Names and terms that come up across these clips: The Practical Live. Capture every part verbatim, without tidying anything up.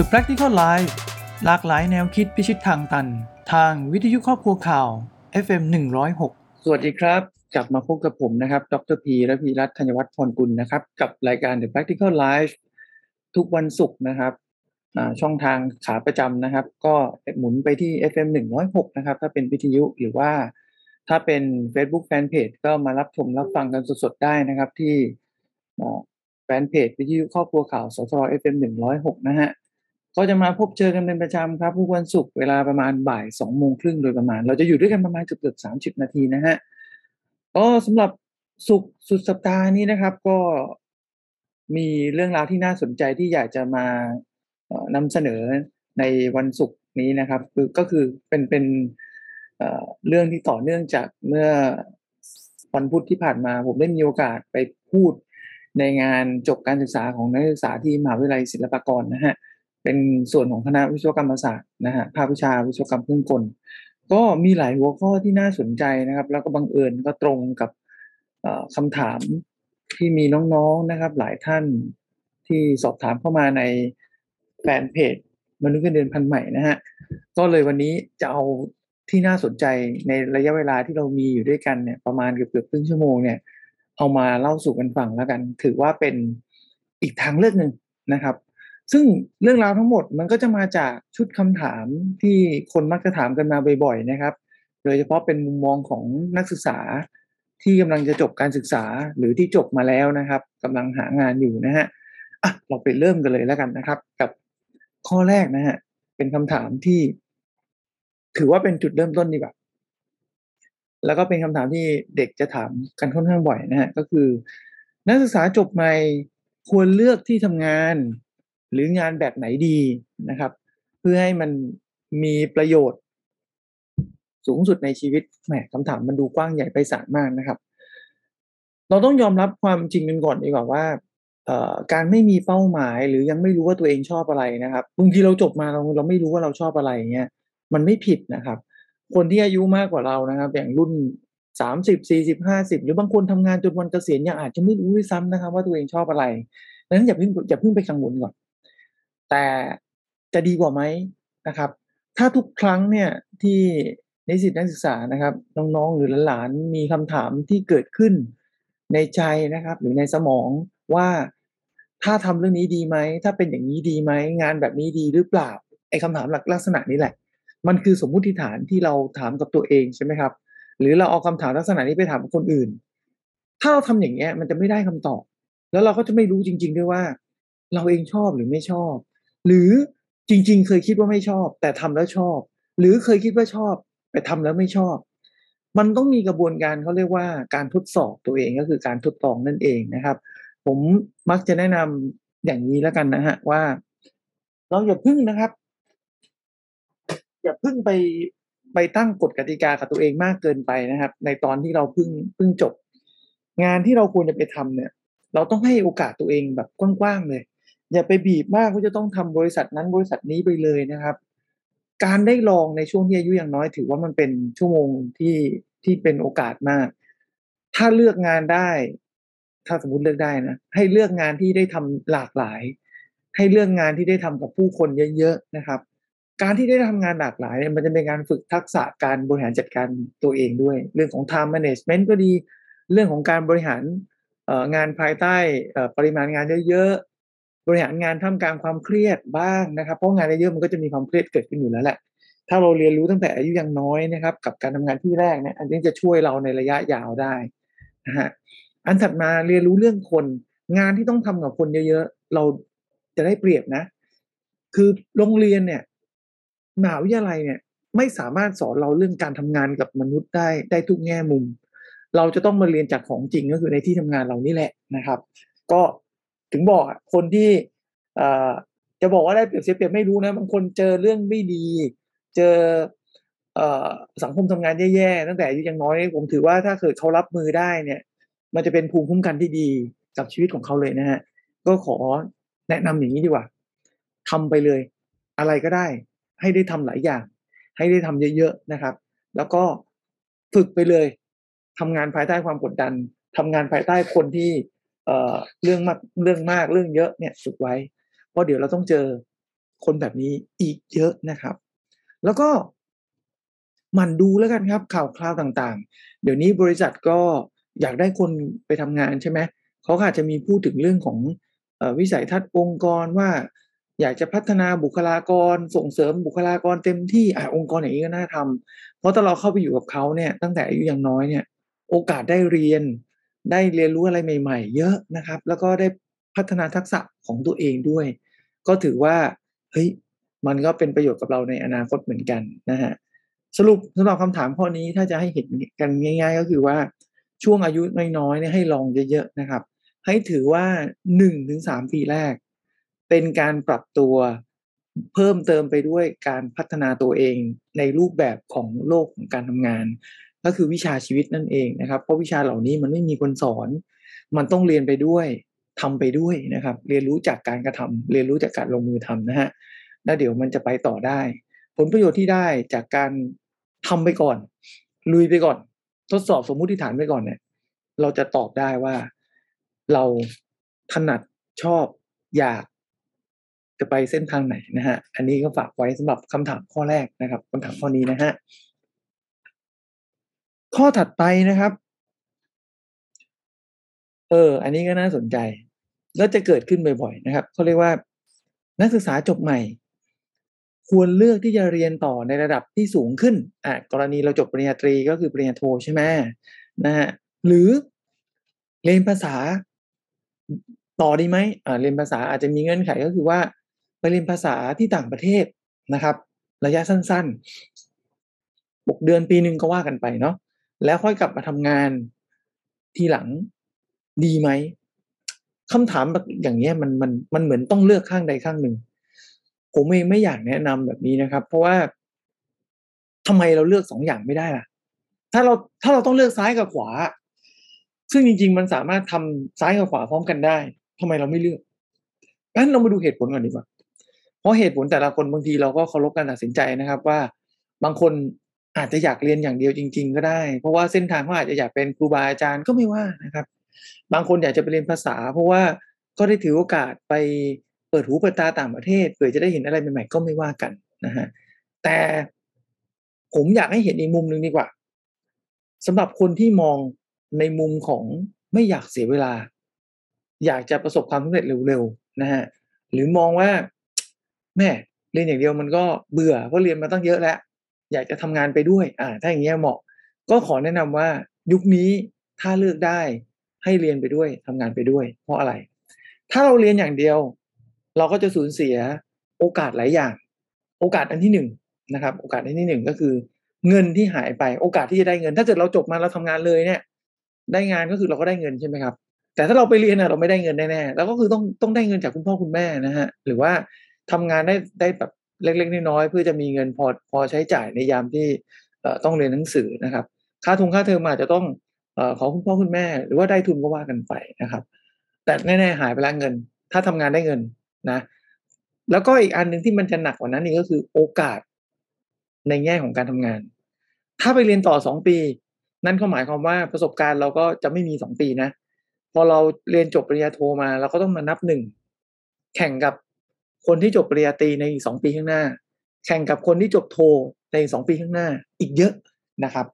The Practical Life หลากหลายแนวคิดพิชิตทางตันทางวิทยุครอบครัวข่าว เอฟ เอ็ม หนึ่งศูนย์หกสวัสดีครับกลับมาพบกับผมนะครับดร.พีระพีรัตน์ธัญวัฒน์พรกุลนะครับกับรายการ The Practical Life ทุกวันศุกร์นะครับช่องทางขาประจำนะครับก็หมุนไปที่ เอฟ เอ็ม หนึ่งศูนย์หกนะครับถ้าเป็นวิทยุหรือว่าถ้าเป็น Facebook Fanpage ก็มารับชมรับฟังกันสดๆได้นะครับที่แฟนเพจวิทยุครอบครัวข่าวสทร เอฟ เอ็ม หนึ่งศูนย์หกนะฮะก็จะมาพบเจอกันเป็นประจำครับทุกวันศุกร์เวลาประมาณบ่ายสองโมงครึ่งโดยประมาณเราจะอยู่ด้วยกันประมาณเกือบสามสิบนาทีนะฮะก็สำหรับศุกร์สุดสัปดาห์นี้นะครับก็มีเรื่องราวที่น่าสนใจที่อยากจะมานำเสนอในวันศุกร์นี้นะครับก็คือเป็นเป็นเรื่องที่ต่อเนื่องจากเมื่อวันพุธที่ผ่านมาผมได้มีโอกาสไปพูดในงานจบการศึกษาของนักศึกษาที่มหาวิทยาลัยศิลปากรนะฮะเป็นส่วนของคณะวิศวกรรมศาสตร์นะฮะภาควิชาวิศวกรรมเครื่องกลก็มีหลายหัวข้อที่น่าสนใจนะครับแล้วก็บังเอิญก็ตรงกับคำถามที่มีน้องๆ นะครับหลายท่านที่สอบถามเข้ามาในแฟนเพจมนุษย์เงินเดือนพันใหม่นะฮะก็เลยวันนี้จะเอาที่น่าสนใจในระยะเวลาที่เรามีอยู่ด้วยกันเนี่ยประมาณเกือบๆครึ่งชั่วโมงเนี่ยเอามาเล่าสู่กันฟังแล้วกันถือว่าเป็นอีกทางเลือกหนึ่งนะครับซึ่งเรื่องราวทั้งหมดมันก็จะมาจากชุดคำถามที่คนมักจะถามกันมาบ่อยๆนะครับโดยเฉพาะเป็นมุมมองของนักศึกษาที่กำลังจะจบการศึกษาหรือที่จบมาแล้วนะครับกำลังหางานอยู่นะฮะอ่ะเราไปเริ่มกันเลยแล้วกันนะครับกับข้อแรกนะฮะเป็นคำถามที่ถือว่าเป็นจุดเริ่มต้นดีกว่าแล้วก็เป็นคำถามที่เด็กจะถามกันค่อนข้างบ่อยนะฮะก็คือนักศึกษาจบใหม่ควรเลือกที่ทำงานหรืองานแบบไหนดีนะครับเพื่อให้มันมีประโยชน์สูงสุดในชีวิตแหมคำถามมันดูกว้างใหญ่ไพศาลมากนะครับเราต้องยอมรับความจริงกันก่อนดีกว่าว่าการไม่มีเป้าหมายหรือยังไม่รู้ว่าตัวเองชอบอะไรนะครับบางทีเราจบมาเราเราไม่รู้ว่าเราชอบอะไรเงี้ยมันไม่ผิดนะครับคนที่อายุมากกว่าเรานะครับอย่างรุ่นสามสิบสี่สิบห้าสิบหรือบางคนทำงานจนวันเกษียณยังอาจจะไม่รู้ด้วยซ้ำนะครับว่าตัวเองชอบอะไรดังนั้นอย่าเพิ่งอย่าเพิ่งไปกังวลก่อนแต่จะดีกว่าไหมนะครับถ้าทุกครั้งเนี่ยที่นิสิตนักศึกษานะครับน้องๆหรือหลานๆมีคำถามที่เกิดขึ้นในใจนะครับหรือในสมองว่าถ้าทำเรื่องนี้ดีไหมถ้าเป็นอย่างนี้ดีไหมงานแบบนี้ดีหรือเปล่าไอ้คำถามลักษณะนี้แหละมันคือสมมุติฐานที่เราถามกับตัวเองใช่ไหมครับหรือเราเอาคำถามลักษณะนี้ไปถามคนอื่นถ้าเราทำอย่างเงี้ยมันจะไม่ได้คำตอบแล้วเราก็จะไม่รู้จริงๆด้วยว่าเราเองชอบหรือไม่ชอบหรือจริงๆเคยคิดว่าไม่ชอบแต่ทำแล้วชอบหรือเคยคิดว่าชอบแต่ทำแล้วไม่ชอบมันต้องมีกระบวนการเขาเรียกว่าการทดสอบตัวเองก็คือการทดลองนั่นเองนะครับผมมักจะแนะนำอย่างนี้แล้วกันนะฮะว่าเราอย่าพึ่งนะครับอย่าพึ่งไปไปตั้งกฎกติกากับตัวเองมากเกินไปนะครับในตอนที่เราพึ่งพึ่งจบงานที่เราควรจะไปทำเนี่ยเราต้องให้โอกาสตัวเองแบบกว้างๆเลยอย่าไปบีบมากว่าจะต้องทำบริษัทนั้นบริษัทนี้ไปเลยนะครับการได้ลองในช่วงที่อายุยังน้อยถือว่ามันเป็นชั่วโมงที่ที่เป็นโอกาสมากถ้าเลือกงานได้ถ้าสมมติเลือกได้นะให้เลือกงานที่ได้ทำหลากหลายให้เลือกงานที่ได้ทำกับผู้คนเยอะๆนะครับการที่ได้ทำงานหลากหลายเนี่ยมันจะเป็นการฝึกทักษะการบริหารจัดการตัวเองด้วยเรื่องของ time management ก็ดีเรื่องของการบริหารงานภายใต้ปริมาณงานเยอะๆบริหารงานท่ามกลางความเครียดบ้างนะครับเพราะงานเยอะมันก็จะมีความเครียดเกิดขึ้นอยู่แล้วแหละถ้าเราเรียนรู้ตั้งแต่อายุยังน้อยนะครับกับการทำงานที่แรกเนี่ยอันนี้จะช่วยเราในระยะยาวได้นะฮะอันถัดมาเรียนรู้เรื่องคนงานที่ต้องทำกับคนเยอะๆเราจะได้เปรียบนะคือโรงเรียนเนี่ยมหาวิทยาลัยเนี่ยไม่สามารถสอนเราเรื่องการทำงานกับมนุษย์ได้ได้ทุกแง่มุมเราจะต้องมาเรียนจากของจริงก็คือในที่ทำงานเรานี่แหละนะครับก็ถึงบอกคนที่จะบอกว่าได้เปรียบเสียเปรียบไม่รู้นะบางคนเจอเรื่องไม่ดีเจอสังคมทำงานแย่ๆตั้งแต่อายุยังน้อยผมถือว่าถ้าเกิดเขารับมือได้เนี่ยมันจะเป็นภูมิคุ้มกันที่ดีกับชีวิตของเขาเลยนะฮะก็ขอแนะนำอย่างนี้ดีกว่าทำไปเลยอะไรก็ได้ให้ได้ทำหลายอย่างให้ได้ทำเยอะๆนะครับแล้วก็ฝึกไปเลยทำงานภายใต้ความกดดันทำงานภายใต้คนที่เอ่อเรื่องมากเรื่องมากเรื่องเยอะเนี่ยฝึกไว้เพราะเดี๋ยวเราต้องเจอ คนแบบนี้อีกเยอะนะครับแล้วก็มันดูแล้วกันครับข่าวคราวต่างๆเดี๋ยวนี้บริษัทก็อยากได้คนไปทำงานใช่ไหมเขาอาจจะมีพูดถึงเรื่องของวิสัยทัศน์องค์กรว่าอยากจะพัฒนาบุคลากรส่งเสริมบุคลากรเต็มที่อ่ะองค์กรอย่างนี้ก็น่าทำเพราะถ้าเราเข้าไปอยู่กับเขาเนี่ยตั้งแต่อายุยังน้อยเนี่ยโอกาสได้เรียนได้เรียนรู้อะไรใหม่ๆเยอะนะครับแล้วก็ได้พัฒนาทักษะของตัวเองด้วยก็ถือว่าเฮ้ยมันก็เป็นประโยชน์กับเราในอนาคตเหมือนกันนะฮะสรุปสำหรับคำถามข้อนี้ถ้าจะให้เห็นกันง่ายๆก็คือว่าช่วงอายุน้อยๆเนี่ยให้ลองเยอะๆนะครับให้ถือว่า หนึ่งถึงสาม ปีแรกเป็นการปรับตัวเพิ่มเติมไปด้วยการพัฒนาตัวเองในรูปแบบของโลกของการทำงานก็คือวิชาชีวิตนั่นเองนะครับเพราะวิชาเหล่านี้มันไม่มีคนสอนมันต้องเรียนไปด้วยทำไปด้วยนะครับเรียนรู้จากการกระทำเรียนรู้จากการลงมือทำนะฮะแล้วเดี๋ยวมันจะไปต่อได้ผลประโยชน์ที่ได้จากการทำไปก่อนลุยไปก่อนทดสอบสมมุติฐานไปก่อนเนี่ยเราจะตอบได้ว่าเราถนัดชอบอยากจะไปเส้นทางไหนนะฮะอันนี้ก็ฝากไว้สำหรับคำถามข้อแรกนะครับคำถามข้อนี้นะฮะข้อถัดไปนะครับเอออันนี้ก็น่าสนใจแล้วจะเกิดขึ้นบ่อยๆนะครับเขาเรียกว่านักศึกษาจบใหม่ควรเลือกที่จะเรียนต่อในระดับที่สูงขึ้นอ่ะกรณีเราจบปริญญาตรีก็คือปริญญาโทใช่ไหมนะฮะหรือเรียนภาษาต่อดีไหมอ่าเรียนภาษาอาจจะมีเงื่อนไขก็คือว่าไปเรียนภาษาที่ต่างประเทศนะครับระยะสั้นๆหกเดือนปีนึงก็ว่ากันไปเนาะแล้วค่อยกลับมาทำงานทีหลังดีไหมคำถามอย่างเงี้ยมันมันมันเหมือนต้องเลือกข้างใดข้างหนึ่งผมเองไม่อยากแนะนำแบบนี้นะครับเพราะว่าทำไมเราเลือกสองอย่างไม่ได้ล่ะถ้าเราถ้าเราต้องเลือกซ้ายกับขวาซึ่งจริงๆมันสามารถทำซ้ายกับขวาพร้อมกันได้ทำไมเราไม่เลือกงั้นเรามาดูเหตุผลก่อนดีกว่าเพราะเหตุผลแต่ละคนบางทีเราก็เคารพการตัดสินใจนะครับว่าบางคนอาจจะอยากเรียนอย่างเดียวจริงๆก็ได้เพราะว่าเส้นทางเขาอาจจะอยากเป็นครูบาอาจารย์ก็ไม่ว่านะครับบางคนอยากจะไปเรียนภาษาเพราะว่าก็ได้ถือโอกาสไปเปิดหูเปิดตาต่างประเทศเผื่อจะได้เห็นอะไรใหม่ๆก็ไม่ว่ากันนะฮะแต่ผมอยากให้เห็นอีกมุมหนึ่งดีกว่าสำหรับคนที่มองในมุมของไม่อยากเสียเวลาอยากจะประสบความสำเร็จเร็วๆนะฮะหรือมองว่าแม่เรียนอย่างเดียวมันก็เบื่อเพราะเรียนมาตั้งเยอะแล้วอยากจะทำงานไปด้วยอ่าถ้าอย่างเงี้ยเหมาะก็ขอแนะนำว่ายุคนี้ถ้าเลือกได้ให้เรียนไปด้วยทำงานไปด้วยเพราะอะไรถ้าเราเรียนอย่างเดียวเราก็จะสูญเสียโอกาสหลายอย่างโอกาสอันที่หนึ่งนะครับโอกาสอันที่หนึ่งก็คือเงินที่หายไปโอกาสที่จะได้เงินถ้าเกิดเราจบมาเราทำงานเลยเนี่ยได้งานก็คือเราก็ได้เงินใช่ไหมครับแต่ถ้าเราไปเรียนเราไม่ได้เงินแน่ๆแล้วก็คือต้องต้องได้เงินจากคุณพ่อคุณแม่นะฮะหรือว่าทำงานได้ได้แบบเล็กๆน้อยๆเพื่อจะมีเงินพอพอใช้จ่ายในยามที่ต้องเรียนหนังสือนะครับค่าทุนค่าเทอมอาจจะต้องขอคุณพ่อคุณแม่หรือว่าได้ทุนก็ว่ากันไปนะครับแต่แน่ๆหายไปแล้วเงินถ้าทำงานได้เงินนะแล้วก็อีกอันหนึ่งที่มันจะหนักกว่านั้นนี่ก็คือโอกาสในแง่ของการทำงานถ้าไปเรียนต่อสองปีนั่นก็หมายความว่าประสบการณ์เราก็จะไม่มีสองปีนะพอเราเรียนจบปริญญาโทมาเราก็ต้องมานับหนึ่งแข่งกับคนที่จบปริญญาตรีในอีกสองปีข้างหน้าแข่งกับคนที่จบโทในอีกสองปีข้างหน้าอีกเยอะนะครับ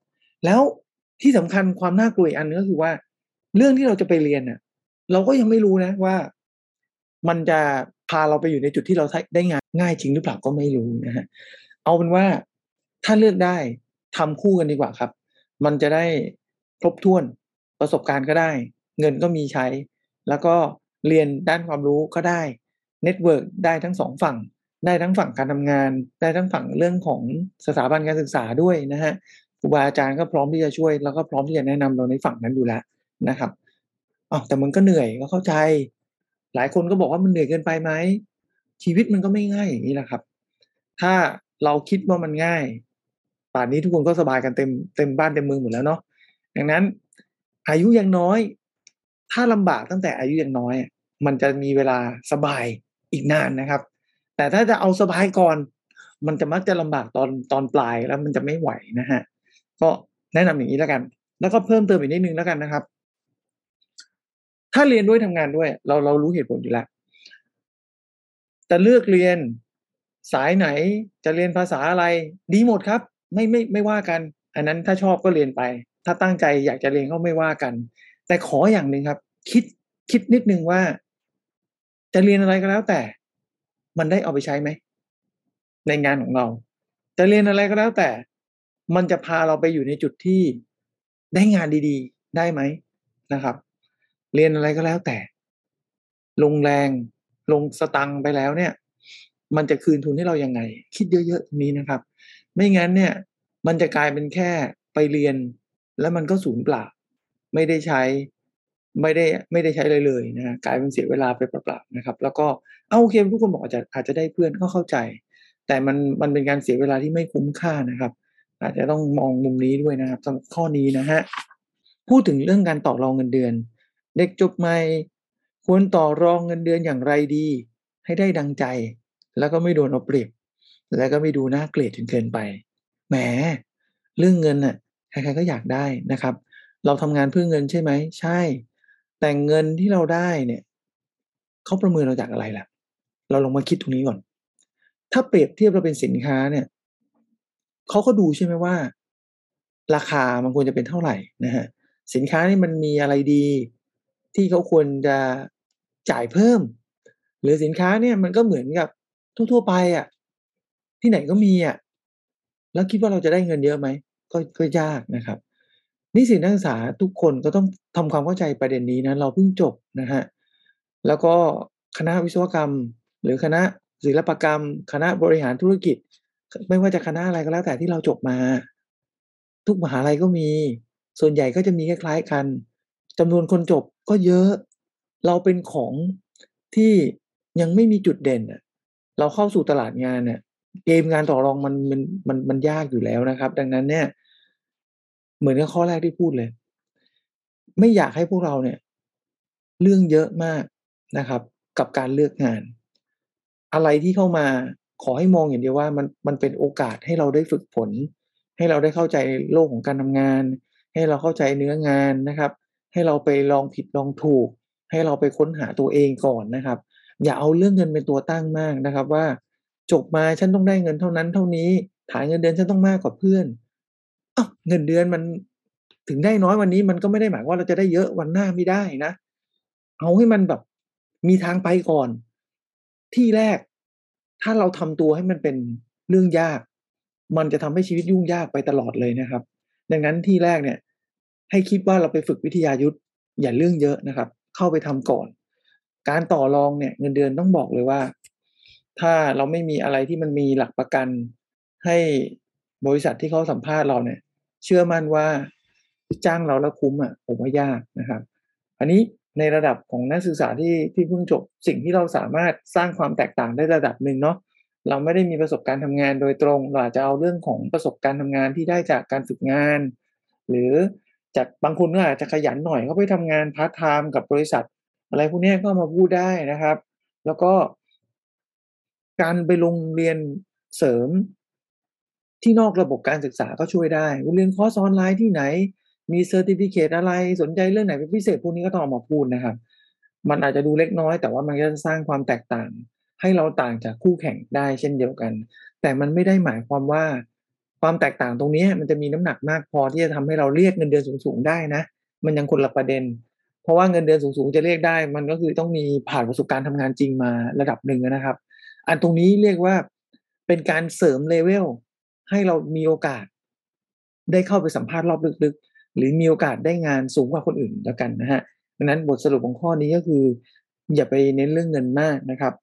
แล้วที่สำคัญความน่ากลัวอันนึงก็คือว่าเรื่องที่เราจะไปเรียนน่ะเราก็ยังไม่รู้นะว่ามันจะพาเราไปอยู่ในจุดที่เราได้งานง่ายจริงหรือเปล่าก็ไม่รู้นะฮะเอาเป็นว่าถ้าเลือกได้ทำคู่กันดีกว่าครับมันจะได้ครบถ้วนประสบการณ์ก็ได้เงินก็มีใช้แล้วก็เรียนด้านความรู้ก็ได้เน็ตเวิร์กได้ทั้งสองฝั่งได้ทั้งฝั่งการทำงานได้ทั้งฝั่งเรื่องของสถาบันการศึกษาด้วยนะฮะครูบาอาจารย์ก็พร้อมที่จะช่วยแล้วก็พร้อมที่จะแนะนำเราในฝั่งนั้นอยู่แล้วนะครับอ๋อแต่มันก็เหนื่อยก็เข้าใจหลายคนก็บอกว่ามันเหนื่อยเกินไปไหมชีวิตมันก็ไม่ง่ายอย่างนี้แหละครับถ้าเราคิดว่ามันง่ายป่านนี้ทุกคนก็สบายกันเต็มเต็มบ้านเต็มเมืองหมดแล้วเนาะดังนั้นอายุยังน้อยถ้าลำบากตั้งแต่อายุยังน้อยมันจะมีเวลาสบายอีกนานนะครับแต่ถ้าจะเอาสบายก่อนมันจะมักจะลำบากตอนตอนปลายแล้วมันจะไม่ไหวนะฮะก็แนะนำอย่างนี้แล้วกันแล้วก็เพิ่มเติมอีกนิดนึงแล้วกันนะครับถ้าเรียนด้วยทำงานด้วยเราเรารู้เหตุผลอยู่แล้วแต่เลือกเรียน สายไหนจะเรียนภาษาอะไรดีหมดครับไม่ไม่ไม่ว่ากันอันนั้นถ้าชอบก็เรียนไปถ้าตั้งใจอยากจะเรียนก็ไม่ว่ากันแต่ขออย่างหนึ่งครับคิดคิดนิดนึงว่าจะเรียนอะไรก็แล้วแต่มันได้เอาไปใช้ไหมในงานของเราจะเรียนอะไรก็แล้วแต่มันจะพาเราไปอยู่ในจุดที่ได้งานดีๆได้ไหมนะครับเรียนอะไรก็แล้วแต่ลงแรงลงสตังค์ไปแล้วเนี่ยมันจะคืนทุนให้เรายังไงคิดเยอะๆนี้นะครับไม่งั้นเนี่ยมันจะกลายเป็นแค่ไปเรียนแล้วมันก็สูญเปล่าไม่ได้ใช้ไม่ได้ไม่ได้ใช้เลยเลยนะกลายเป็นเสียเวลาไปเปล่าๆนะครับแล้วก็เอาโอเคทุกคนบอกอาจจะอาจจะได้เพื่อนก็เข้าใจแต่มันมันเป็นการเสียเวลาที่ไม่คุ้มค่านะครับอาจจะต้องมองมุมนี้ด้วยนะครับสำหรับข้อนี้นะฮะพูดถึงเรื่องการต่อรองเงินเดือนเด็กจบใหม่ควรต่อรองเงินเดือนอย่างไรดีให้ได้ดังใจแล้วก็ไม่โดนเอาเปรียบแล้วก็ไม่ดูน่าเกลียดจนเกินไปแหมเรื่องเงินน่ะใครๆก็อยากได้นะครับเราทำงานเพื่อเงินใช่ไหมใช่แต่เงินที่เราได้เนี่ยเขาประเมินเราจากอะไรล่ะเราลงมาคิดตรงนี้ก่อนถ้าเปรียบเทียบเราเป็นสินค้าเนี่ยเขาก็ดูใช่ไหมว่าราคามันควรจะเป็นเท่าไหร่นะฮะสินค้านี่มันมีอะไรดีที่เขาควรจะจ่ายเพิ่มหรือสินค้าเนี่ยมันก็เหมือนกับทั่วๆไปอ่ะที่ไหนก็มีอ่ะแล้วคิดว่าเราจะได้เงินเยอะไหมก็ก็ยากนะครับนิสิตนักศึกษาทุกคนก็ต้องทำความเข้าใจประเด็นนี้นะเราเพิ่งจบนะฮะแล้วก็คณะวิศวกรรมหรือคณะศิลปกรรมคณะบริหารธุรกิจไม่ว่าจะคณะอะไรก็แล้วแต่ที่เราจบมาทุกมหาลัยก็มีส่วนใหญ่ก็จะมีคล้ายๆกันจำนวนคนจบก็เยอะเราเป็นของที่ยังไม่มีจุดเด่นเราเข้าสู่ตลาดงานเนี่ยเกมงานต่อรองมันมันมันมันยากอยู่แล้วนะครับดังนั้นเนี่ยเหมือนกับข้อแรกที่พูดเลยไม่อยากให้พวกเราเนี่ยเรื่องเยอะมากนะครับกับการเลือกงานอะไรที่เข้ามาขอให้มองอย่างเดียวว่ามันมันเป็นโอกาสให้เราได้ฝึกฝนให้เราได้เข้าใจโลกของการทำงานให้เราเข้าใจเนื้องานนะครับให้เราไปลองผิดลองถูกให้เราไปค้นหาตัวเองก่อนนะครับอย่าเอาเรื่องเงินเป็นตัวตั้งมากนะครับว่าจบมาฉันต้องได้เงินเท่านั้นเท่านี้ฐานเงินเดือนฉันต้องมากกว่าเพื่อนอ้าวเงินเดือนมันถึงได้น้อยวันนี้มันก็ไม่ได้หมายว่าเราจะได้เยอะวันหน้าไม่ได้นะเอาให้มันแบบมีทางไปก่อนที่แรกถ้าเราทำตัวให้มันเป็นเรื่องยากมันจะทำให้ชีวิตยุ่งยากไปตลอดเลยนะครับดังนั้นที่แรกเนี่ยให้คิดว่าเราไปฝึกวิทยายุทธอย่าเรื่องเยอะนะครับเข้าไปทำก่อนการต่อรองเนี่ยเงินเดือนต้องบอกเลยว่าถ้าเราไม่มีอะไรที่มันมีหลักประกันให้บริษัทที่เขาสัมภาษณ์เราเนี่ยเชื่อมั่นว่าจ้างเราแล้วคุ้มอ่ะผมว่ายากนะครับอันนี้ในระดับของนักศึกษาที่ที่เพิ่งจบสิ่งที่เราสามารถสร้างความแตกต่างได้ระดับหนึ่งเนาะเราไม่ได้มีประสบการณ์ทำงานโดยตรงเราอาจจะเอาเรื่องของประสบการณ์ทำงานที่ได้จากการฝึกงานหรือจากบางคนก็อาจจะขยันหน่อยก็ไปทำงานพาร์ทไทม์กับบริษัทอะไรพวกนี้ก็มาพูดได้นะครับแล้วก็การไปลงเรียนเสริมที่นอกระบบการศึกษาก็ช่วยได้เรียนคอร์สออนไลน์ที่ไหนมีเซอร์ติฟิเคตอะไรสนใจเรื่องไหนเป็นพิเศษพวกนี้ก็ต้องออกมาพูดนะครับมันอาจจะดูเล็กน้อยแต่ว่ามันก็จะสร้างความแตกต่างให้เราต่างจากคู่แข่งได้เช่นเดียวกันแต่มันไม่ได้หมายความว่าความแตกต่างตรงนี้มันจะมีน้ำหนักมากพอที่จะทำให้เราเรียกเงินเดือนสูงๆได้นะมันยังคนละประเด็นเพราะว่าเงินเดือนสูงๆจะเรียกได้มันก็คือต้องมีผ่านประสบการณ์ทำงานจริงมาระดับหนึ่งนะครับอันตรงนี้เรียกว่าเป็นการเสริมเลเวลให้เรามีโอกาสได้เข้าไปสัมภาษณ์รอบลึกๆหรือมีโอกาสได้งานสูงกว่าคนอื่นแล้วกันนะฮะดังนั้นบทสรุปของข้อนี้ก็คืออย่าไปเน้นเรื่องเงินมากนะครับ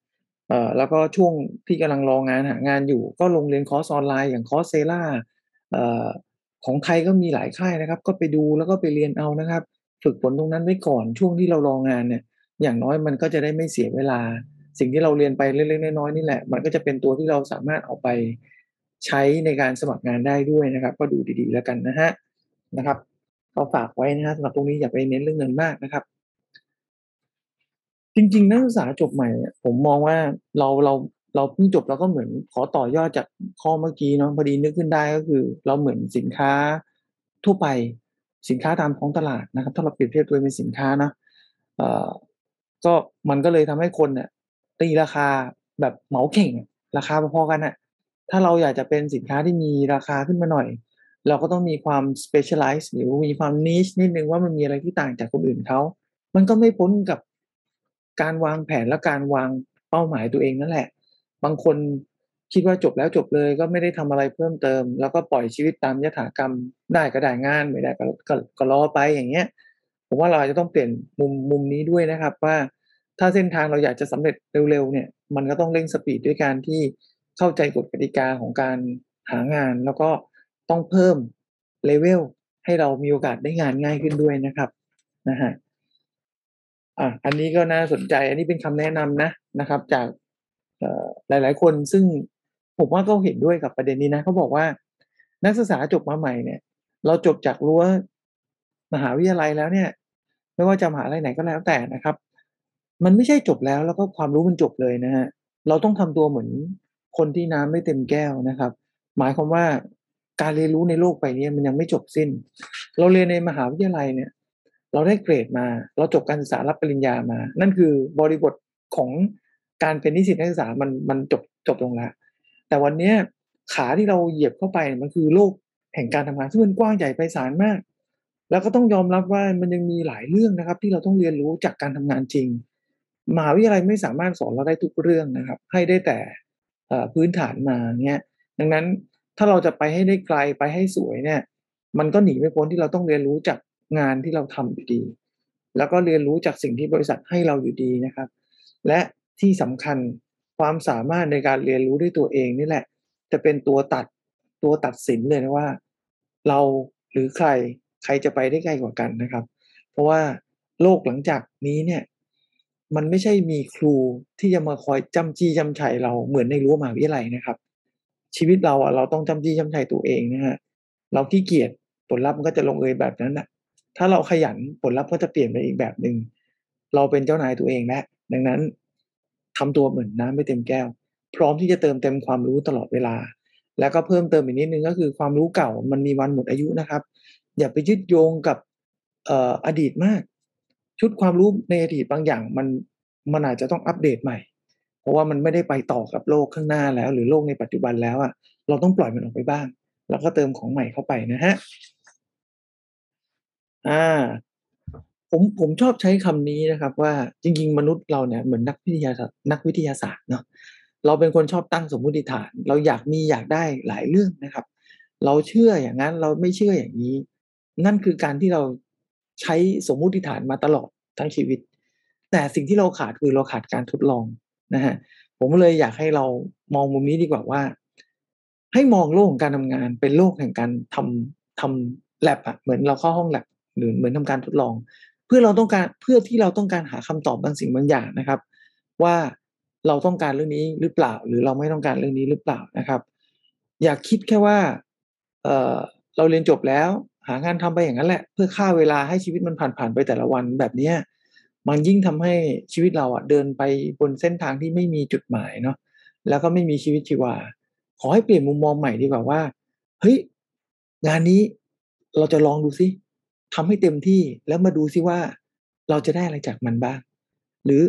เอ่อแล้วก็ช่วงที่กำลังรองานหางานอยู่ก็ลงเรียนคอร์สออนไลน์อย่างคอร์สเซล่าเอ่อของไทยก็มีหลายค่ายนะครับก็ไปดูแล้วก็ไปเรียนเอานะครับฝึกฝนตรงนั้นไว้ก่อนช่วงที่เรารองานเนี่ยอย่างน้อยมันก็จะได้ไม่เสียเวลาสิ่งที่เราเรียนไปเล็กๆน้อยๆนี่แหละมันก็จะเป็นตัวที่เราสามารถเอาไปใช้ในการสมัครงานได้ด้วยนะครับก็ดูดีๆแล้วกันนะฮะนะครับก็ฝากไว้นะฮะสำหรับตรงนี้อย่าไปเน้นเรื่องเงินมากนะครับจริงๆนักศึกษาจบใหม่ผมมองว่าเราเราเราเพิ่งจบแล้วก็เหมือนขอต่อยอดจากข้อเมื่อกี้เนาะพอดีนึกขึ้นได้ก็คือเราเหมือนสินค้าทั่วไปสินค้าตามท้องตลาดนะครับถ้าเราเปรียบเทียบตัวเป็นสินค้านะเอ่อก็มันก็เลยทำให้คนเนี่ยตีราคาแบบเหมาเข่ง ราคาพอๆกันน่ะถ้าเราอยากจะเป็นสินค้าที่มีราคาขึ้นมาหน่อยเราก็ต้องมีความ specialize หรือมีความ niche นิดนึงว่ามันมีอะไรที่ต่างจากคนอื่นเขามันก็ไม่พ้นกับการวางแผนและการวางเป้าหมายตัวเองนั่นแหละบางคนคิดว่าจบแล้วจบเลยก็ไม่ได้ทำอะไรเพิ่มเติมแล้วก็ปล่อยชีวิตตามยถากรรมได้ก็ได้งานไม่ได้ก็ก็ก็รอไปอย่างเงี้ยผมว่าเราจะต้องเปลี่ยนมุมมุมนี้ด้วยนะครับว่าถ้าเส้นทางเราอยากจะสำเร็จเร็วๆเนี่ยมันก็ต้องเร่งสปีดด้วยการที่เข้าใจกฎกติกาของการหางานแล้วก็ต้องเพิ่มเลเวลให้เรามีโอกาสได้งานง่ายขึ้นด้วยนะครับนะฮะอ่ะอันนี้ก็น่าสนใจอันนี้เป็นคำแนะนำนะนะครับจากหลายๆคนซึ่งผมว่าก็เห็นด้วยกับประเด็นนี้นะเขาบอกว่านักศึกษาจบมาใหม่เนี่ยเราจบจากรั้วมหาวิทยาลัยแล้วเนี่ยไม่ว่าจะมหาลัยไหนก็แล้วแต่นะครับมันไม่ใช่จบแล้วแล้วก็ความรู้มันจบเลยนะฮะเราต้องทำตัวเหมือนคนที่น้ำไม่เต็มแก้วนะครับหมายความว่าการเรียนรู้ในโลกใบนี้มันยังไม่จบสิ้นเราเรียนในมหาวิทยาลัยเนี่ยเราได้เกรดมาเราจบการศึกษารับปริญญามานั่นคือบริบทของการเป็นนิสิตนักศึกษามันมันจบจบลงแล้วแต่วันนี้ขาที่เราเหยียบเข้าไปมันคือโลกแห่งการทำงานซึ่งมันกว้างใหญ่ไพศาลมากแล้วก็ต้องยอมรับว่ามันยังมีหลายเรื่องนะครับที่เราต้องเรียนรู้จากการทำงานจริงมหาวิทยาลัยไม่สามารถสอนเราได้ทุกเรื่องนะครับให้ได้แต่พื้นฐานมาเงี้ยดังนั้นถ้าเราจะไปให้ได้ไกลไปให้สวยเนี่ยมันก็หนีไม่พ้นที่เราต้องเรียนรู้จากงานที่เราทำอยู่ดีแล้วก็เรียนรู้จากสิ่งที่บริษัทให้เราอยู่ดีนะครับและที่สำคัญความสามารถในการเรียนรู้ด้วยตัวเองนี่แหละจะเป็นตัวตัดตัวตัดสินเลยนะว่าเราหรือใครใครจะไปได้ไกลกว่ากันนะครับเพราะว่าโลกหลังจากนี้เนี่ยมันไม่ใช่มีครูที่จะมาคอยจำจี้จำไฉเราเหมือนในรั้วมหาวิทยาลัยนะครับชีวิตเราอ่ะเราต้องจำจี้จำไฉตัวเองนะฮะเราขี้เกียจผลลัพธ์มันก็จะลงเอยแบบนั้นนะถ้าเราขยันผลลัพธ์ก็จะเปลี่ยนไปอีกแบบนึงเราเป็นเจ้านายตัวเองแล้วดังนั้นทำตัวเหมือนน้ำไม่เต็มแก้วพร้อมที่จะเติมเต็มความรู้ตลอดเวลาแล้วก็เพิ่มเติมอีกนิดนึงก็คือความรู้เก่ามันมีวันหมดอายุนะครับอย่าไปยึดโยงกับ อ, อ, อดีตมากชุดความรู้ในอดีตบางอย่างมันมันอาจจะต้องอัปเดตใหม่เพราะว่ามันไม่ได้ไปต่อกับโลกข้างหน้าแล้วหรือโลกในปัจจุบันแล้วอ่ะเราต้องปล่อยมันออกไปบ้างแล้วก็เติมของใหม่เข้าไปนะฮะอ่าผมผมชอบใช้คำนี้นะครับว่าจริงๆมนุษย์เราเนี่ยเหมือนนักวิทยาศาสตร์นักวิทยาศาสตร์เนาะเราเป็นคนชอบตั้งสมมติฐานเราอยากมีอยากได้หลายเรื่องนะครับเราเชื่ออย่างนั้นเราไม่เชื่ออย่างนี้นั่นคือการที่เราใช้สมมติฐานมาตลอดทั้งชีวิตแต่สิ่งที่เราขาดคือเราขาดการทดลองนะฮะผมเลยอยากให้เรามองมุมนี้ดีกว่าว่าให้มองโลกของการทำงานเป็นโลกแห่งการทำทำแลบอะเหมือนเราเข้าห้องแลบหรือเหมือนทำการทดลองเพื่อเราต้องการเพื่อที่เราต้องการหาคำตอบบางสิ่งบางอย่างนะครับว่าเราต้องการเรื่องนี้หรือเปล่าหรือเราไม่ต้องการเรื่องนี้หรือเปล่านะครับอย่าคิดแค่ว่า เอ่อ เราเรียนจบแล้วหางานทำไปอย่างนั้นแหละเพื่อฆ่าเวลาให้ชีวิตมันผ่านผ่านไปแต่ละวันแบบนี้มันยิ่งทำให้ชีวิตเราอ่ะเดินไปบนเส้นทางที่ไม่มีจุดหมายเนาะแล้วก็ไม่มีชีวิตชีวาขอให้เปลี่ยนมุมมองใหม่ดีกว่าว่าเฮ้ยงานนี้เราจะลองดูสิทำให้เต็มที่แล้วมาดูซิว่าเราจะได้อะไรจากมันบ้างหรือ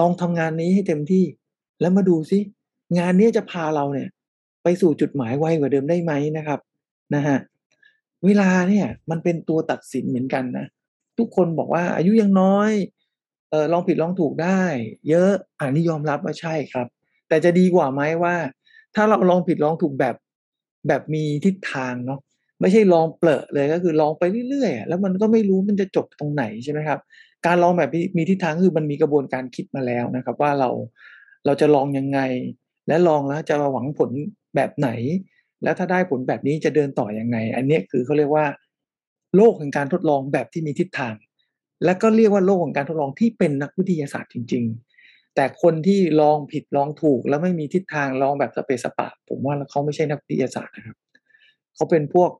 ลองทำงานนี้ให้เต็มที่แล้วมาดูซิงานนี้จะพาเราเนี่ยไปสู่จุดหมายไวกว่าเดิมได้ไหมนะครับนะฮะเวลาเนี่ยมันเป็นตัวตัดสินเหมือนกันนะทุกคนบอกว่าอายุยังน้อยเออลองผิดลองถูกได้เยอะอันนี้ยอมรับว่าใช่ครับแต่จะดีกว่าไหมว่าถ้าเราลองผิดลองถูกแบบแบบมีทิศทางเนาะไม่ใช่ลองเปลอะเลยก็คือลองไปเรื่อยๆแล้วมันก็ไม่รู้มันจะจบตรงไหนใช่ไหมครับการลองแบบมีทิศทางคือมันมีกระบวนการคิดมาแล้วนะครับว่าเราเราจะลองยังไงและลองแล้วจะหวังผลแบบไหนแล้วถ้าได้ผลแบบนี้จะเดินต่อยังไงอันนี้คือเขาเรียกว่าโลกของการทดลองแบบที่มีทิศทางและก็เรียกว่าโลกของการทดลองที่เป็นนักวิทยาศาสตร์จริงๆแต่คนที่ลองผิดลองถูกแล้วไม่มีทิศทางลองแบบสเปซสปะผมว่าเขาไม่ใช่นักวิทยาศาสตร์นะครับเขาเป็นพวก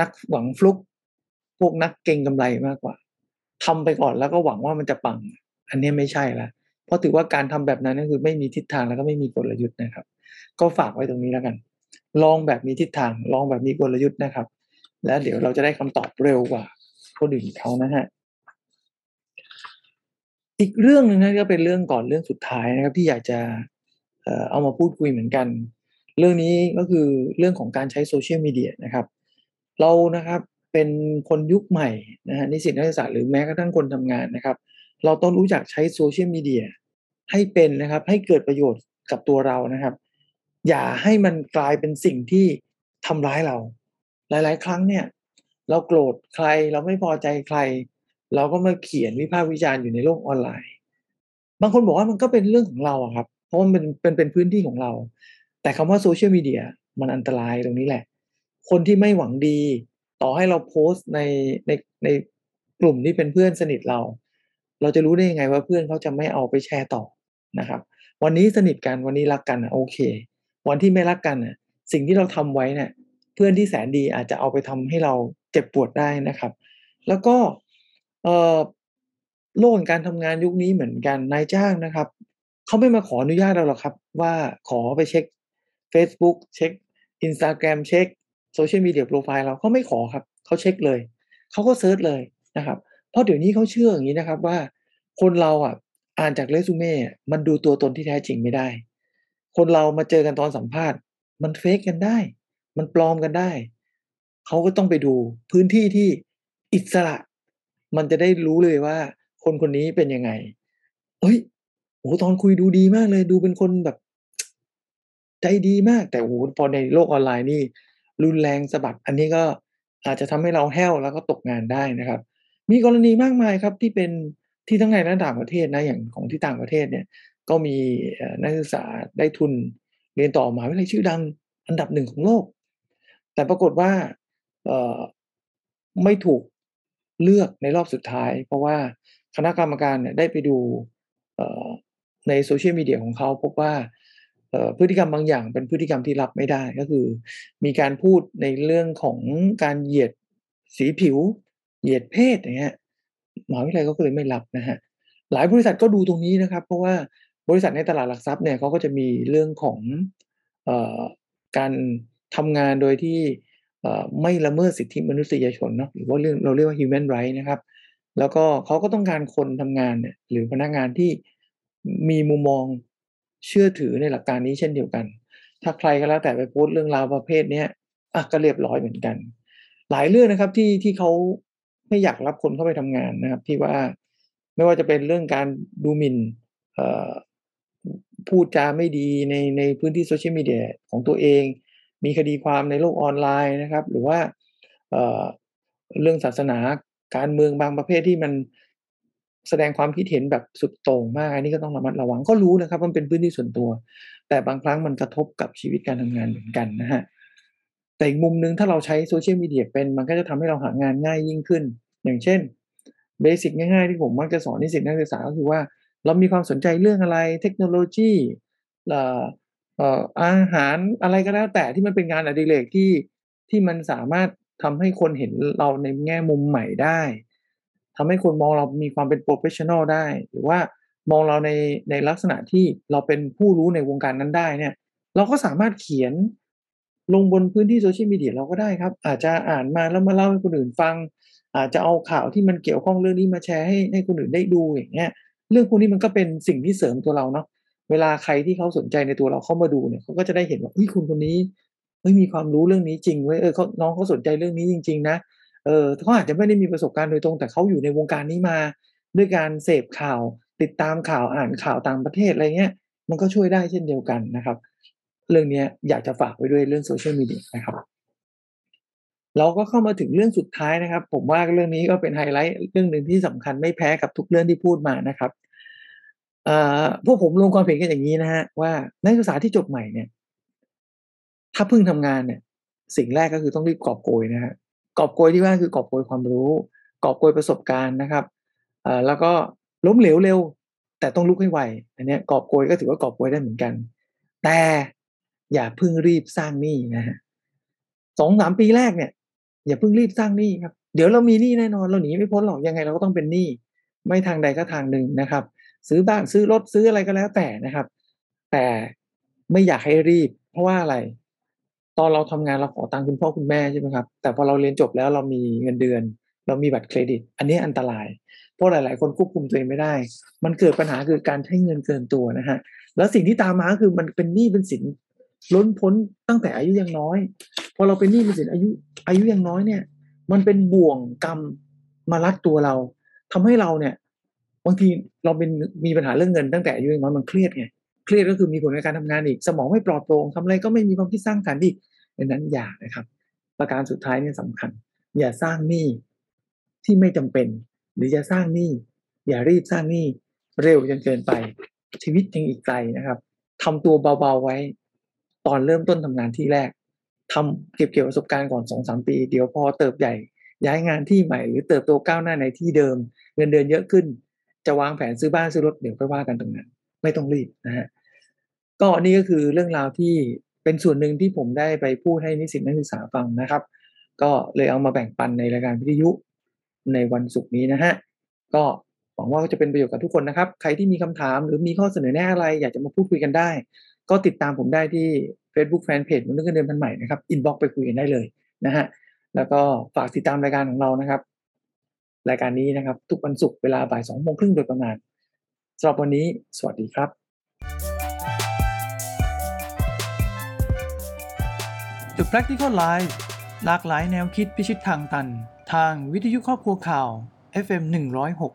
นักหวังฟลุกพวกนักเก่งกำไรมากกว่าทำไปก่อนแล้วก็หวังว่ามันจะปังอันนี้ไม่ใช่ละเพราะถือว่าการทำแบบนั้นก็คือไม่มีทิศทางแล้วก็ไม่มีกลยุทธ์นะครับก็ฝากไว้ตรงนี้แล้วกันลองแบบมีทิศทางลองแบบมีกลยุทธ์นะครับแล้วเดี๋ยวเราจะได้คำตอบเร็วกว่าคนอื่นเขานะฮะอีกเรื่องนึงนะก็เป็นเรื่องก่อนเรื่องสุดท้ายนะครับที่อยากจะ เอามาพูดคุยเหมือนกันเรื่องนี้ก็คือเรื่องของการใช้โซเชียลมีเดียนะครับเรานะครับเป็นคนยุคใหม่นะฮะนิสิตนักศึกษาหรือแม้กระทั่งคนทำงานนะครับเราต้องรู้จักใช้โซเชียลมีเดียให้เป็นนะครับให้เกิดประโยชน์กับตัวเรานะครับอย่าให้มันกลายเป็นสิ่งที่ทำร้ายเราหลายๆครั้งเนี่ยเราโกรธใครเราไม่พอใจใครเราก็มาเขียนวิพากษ์วิจารณ์อยู่ในโลกออนไลน์บางคนบอกว่ามันก็เป็นเรื่องของเราครับเพราะมันเป็นเป็นเป็นพื้นที่ของเราแต่คำว่าโซเชียลมีเดียมันอันตรายตรงนี้แหละคนที่ไม่หวังดีต่อให้เราโพสต์ในในในกลุ่มที่เป็นเพื่อนสนิทเราเราจะรู้ได้ยังไงว่าเพื่อนเขาจะไม่เอาไปแชร์ต่อนะครับวันนี้สนิทกันวันนี้รักกันอ่ะโอเควันที่ไม่รักกันอ่ะสิ่งที่เราทำไว้เนี่ยเพื่อนที่แสนดีอาจจะเอาไปทำให้เราเจ็บปวดได้นะครับแล้วก็เอ่อโลกการทำงานยุคนี้เหมือนกันนายจ้างนะครับเขาไม่มาขออนุญาตเราหรอกครับว่าขอไปเช็ค Facebook เช็ค Instagram เช็คโซเชียลมีเดียโปรไฟล์เราเขาไม่ขอครับเขาเช็คเลยเขาก็เซิร์ชเลยนะครับเพราะเดี๋ยวนี้เขาเชื่ออย่างนี้นะครับว่าคนเราอ่ะอ่านจากเรซูเม่มันดูตัวตนที่แท้จริงไม่ได้คนเรามาเจอกันตอนสัมภาษณ์มันเฟกกันได้มันปลอมกันได้เขาก็ต้องไปดูพื้นที่ที่อิสระมันจะได้รู้เลยว่าคนคนนี้เป็นยังไงเฮ้ยโอ้ตอนคุยดูดีมากเลยดูเป็นคนแบบใจดีมากแต่โอ้พอในโลกออนไลน์นี่รุนแรงสะบัดอันนี้ก็อาจจะทำให้เราแห้วแล้วก็ตกงานได้นะครับมีกรณีมากมายครับที่เป็นที่ทั้งในและต่างประเทศนะอย่างของที่ต่างประเทศเนี่ยก็มีนักศึกษาได้ทุนเรียนต่อมหาวิทยาลัยชื่อดังอันดับหนึ่งของโลกแต่ปรากฏว่าไม่ถูกเลือกในรอบสุดท้ายเพราะว่าคณะกรรมการเนี่ยได้ไปดูในโซเชียลมีเดียของเขาพบว่าพฤติกรรมบางอย่างเป็นพฤติกรรมที่รับไม่ได้ก็คือมีการพูดในเรื่องของการเหยียดสีผิวเหยียดเพศอย่างเงี้ยมหาวิทยาลัยก็เลยไม่รับนะฮะหลายบริษัทก็ดูตรงนี้นะครับเพราะว่าบริษัทในตลาดหลักทรัพย์เนี่ยเขาก็จะมีเรื่องของเอ่อการทำงานโดยที่ไม่ละเมิดสิทธิมนุษยชนเนาะหรือว่าเรื่องเราเรียกว่า human right นะครับแล้วก็เขาก็ต้องการคนทำงานเนี่ยหรือพนักงานที่มีมุมมองเชื่อถือในหลักการนี้เช่นเดียวกันถ้าใครก็แล้วแต่ไปโพสต์เรื่องราวประเภทนี้อ่ะก็เรียบร้อยเหมือนกันหลายเรื่องนะครับที่ที่เขาไม่อยากรับคนเข้าไปทำงานนะครับที่ว่าไม่ว่าจะเป็นเรื่องการดูหมิ่นเอ่อพูดจาไม่ดีในในพื้นที่โซเชียลมีเดียของตัวเองมีคดีความในโลกออนไลน์นะครับหรือว่า เอ่อ เรื่องศาสนาการเมืองบางประเภทที่มันแสดงความคิดเห็นแบบสุดโต่งมากอันนี้ก็ต้องระมัดระวังก็รู้นะครับมันเป็นพื้นที่ส่วนตัวแต่บางครั้งมันกระทบกับชีวิตการทำงานเหมือนกันนะฮะแต่อีกมุมนึงถ้าเราใช้โซเชียลมีเดียเป็นมันก็จะทำให้เราหางานง่ายยิ่งขึ้นอย่างเช่นเบสิกง่ายๆที่ผมมักจะสอนนิสิตนักศึกษาก็คือว่าเรามีความสนใจเรื่องอะไรเทคโนโลยีอาหารอะไรก็แล้วแต่ที่มันเป็นงานอดิเรกที่ที่มันสามารถทำให้คนเห็นเราในแง่มุมใหม่ได้ทำให้คนมองเรามีความเป็นโปรเฟชชั่นอลได้หรือว่ามองเราในในลักษณะที่เราเป็นผู้รู้ในวงการนั้นได้เนี่ยเราก็สามารถเขียนลงบนพื้นที่โซเชียลมีเดียเราก็ได้ครับอาจจะอ่านมาแล้วมาเล่าให้คนอื่นฟังอาจจะเอาข่าวที่มันเกี่ยวข้องเรื่องนี้มาแชร์ให้ให้คนอื่นได้ดูอย่างเงี้ยเรื่องพวกนี้มันก็เป็นสิ่งที่เสริมตัวเราเนาะเวลาใครที่เขาสนใจในตัวเราเข้ามาดูเนี่ยเขาก็จะได้เห็นว่าเฮ้ยคุณคนนี้ไม่มีความรู้เรื่องนี้จริงเว้ยเออเขาน้องเขาสนใจเรื่องนี้จริงๆนะเออเขาอาจจะไม่ได้มีประสบการณ์โดยตรงแต่เขาอยู่ในวงการนี้มาด้วยการเสพข่าวติดตามข่าวอ่านข่าวต่างประเทศอะไรเงี้ยมันก็ช่วยได้เช่นเดียวกันนะครับเรื่องนี้อยากจะฝากไว้ด้วยเรื่องโซเชียลมีเดียนะครับเราก็เข้ามาถึงเรื่องสุดท้ายนะครับผมว่าเรื่องนี้ก็เป็นไฮไลท์เรื่องหนึ่งที่สำคัญไม่แพ้กับทุกเรื่องที่พูดมานะครับพวกผมลงความเห็นกันอย่างนี้นะฮะว่านักศึกษาที่จบใหม่เนี่ยถ้าเพิ่งทำงานเนี่ยสิ่งแรกก็คือต้องรีบกอบโกยนะฮะกอบโกยที่ว่าคือกอบโกยความรู้กอบโกยประสบการณ์นะครับแล้วก็ล้มเหลวเร็วแต่ต้องลุกให้ไวอันนี้กอบโกยก็ถือว่ากอบโกยได้เหมือนกันแต่อย่าเพิ่งรีบสร้างหนี้นะฮะสองสามปีแรกเนี่ยอย่าเพิ่งรีบสร้างหนี้ครับเดี๋ยวเรามีหนี้แน่นอนเราหนีไม่พ้นหรอกยังไงเราก็ต้องเป็นหนี้ไม่ทางใดก็ทางหนึ่งนะครับซื้อบ้านซื้อรถซื้ออะไรก็แล้วแต่นะครับแต่ไม่อยากให้รีบเพราะว่าอะไรตอนเราทำงานเราขอตังค์คุณพ่อคุณแม่ใช่ไหมครับแต่พอเราเรียนจบแล้วเรามีเงินเดือน เรามีบัตรเครดิตอันนี้อันตรายเพราะหลายๆคนควบคุมตัวเองไม่ได้มันเกิดปัญหาคือการใช้เงินเกินตัวนะฮะแล้วสิ่งที่ตามมาคือมันเป็นหนี้เป็นสินล้นพ้นตั้งแต่อายุยังน้อยพอเราเป็นหนี้เป็นสินอายุอายุยังน้อยเนี่ยมันเป็นบ่วงกรรมมารัดตัวเราทำให้เราเนี่ยบางทีเราเป็นมีปัญหาเรื่องเงินตั้งแต่อายุยังน้อยมันเครียดไงเครียดก็คือมีผลในการทำงานอีกสมองไม่ปลอดโปร่งทำอะไรก็ไม่มีความคิดสร้างสรรค์อีกดังนั้นอย่านะครับประการสุดท้ายนี่สำคัญอย่าสร้างหนี้ที่ไม่จำเป็นหรืออย่าสร้างหนี้อย่ารีบสร้างหนี้เร็วจนเกินไปชีวิตยังอีกไกลนะครับทำตัวเบาๆไว้ตอนเริ่มต้นทำงานที่แรกทำเก็บเกี่ยวประสบการณ์ก่อน สองถึงสาม ปีเดี๋ยวพอเติบใหญ่ย้ายงานที่ใหม่หรือเติบโตก้าวหน้าในที่เดิมเงินเดือนเยอะขึ้นจะวางแผนซื้อบ้านซื้อรถเดี๋ยวค่อยว่ากันตรงนั้นไม่ต้องรีบนะฮะก็นี่ก็คือเรื่องราวที่เป็นส่วนหนึ่งที่ผมได้ไปพูดให้นิสิตนักศึกษาฟังนะครับก็เลยเอามาแบ่งปันในรายการวิทยุในวันศุกร์นี้นะฮะก็หวังว่าจะเป็นประโยชน์กับทุกคนนะครับใครที่มีคำถามหรือมีข้อเสนอแนะอะไรอยากจะมาพูดคุยกันได้ก็ติดตามผมได้ที่ Facebook Fanpage มนุษย์เงินเดือนพันใหม่นะครับ Inbox ไปคุยกันได้เลยนะฮะแล้วก็ฝากติดตามรายการของเรานะครับรายการนี้นะครับทุกวันศุกร์เวลาบ่ายสองโมงครึ่งโดยประมาณสำหรับวันนี้สวัสดีครับThe Practical Life หลากหลายแนวคิดพิชิตทางตันทางวิทยุครอบครัวข่าว เอฟ เอ็ม หนึ่งศูนย์หก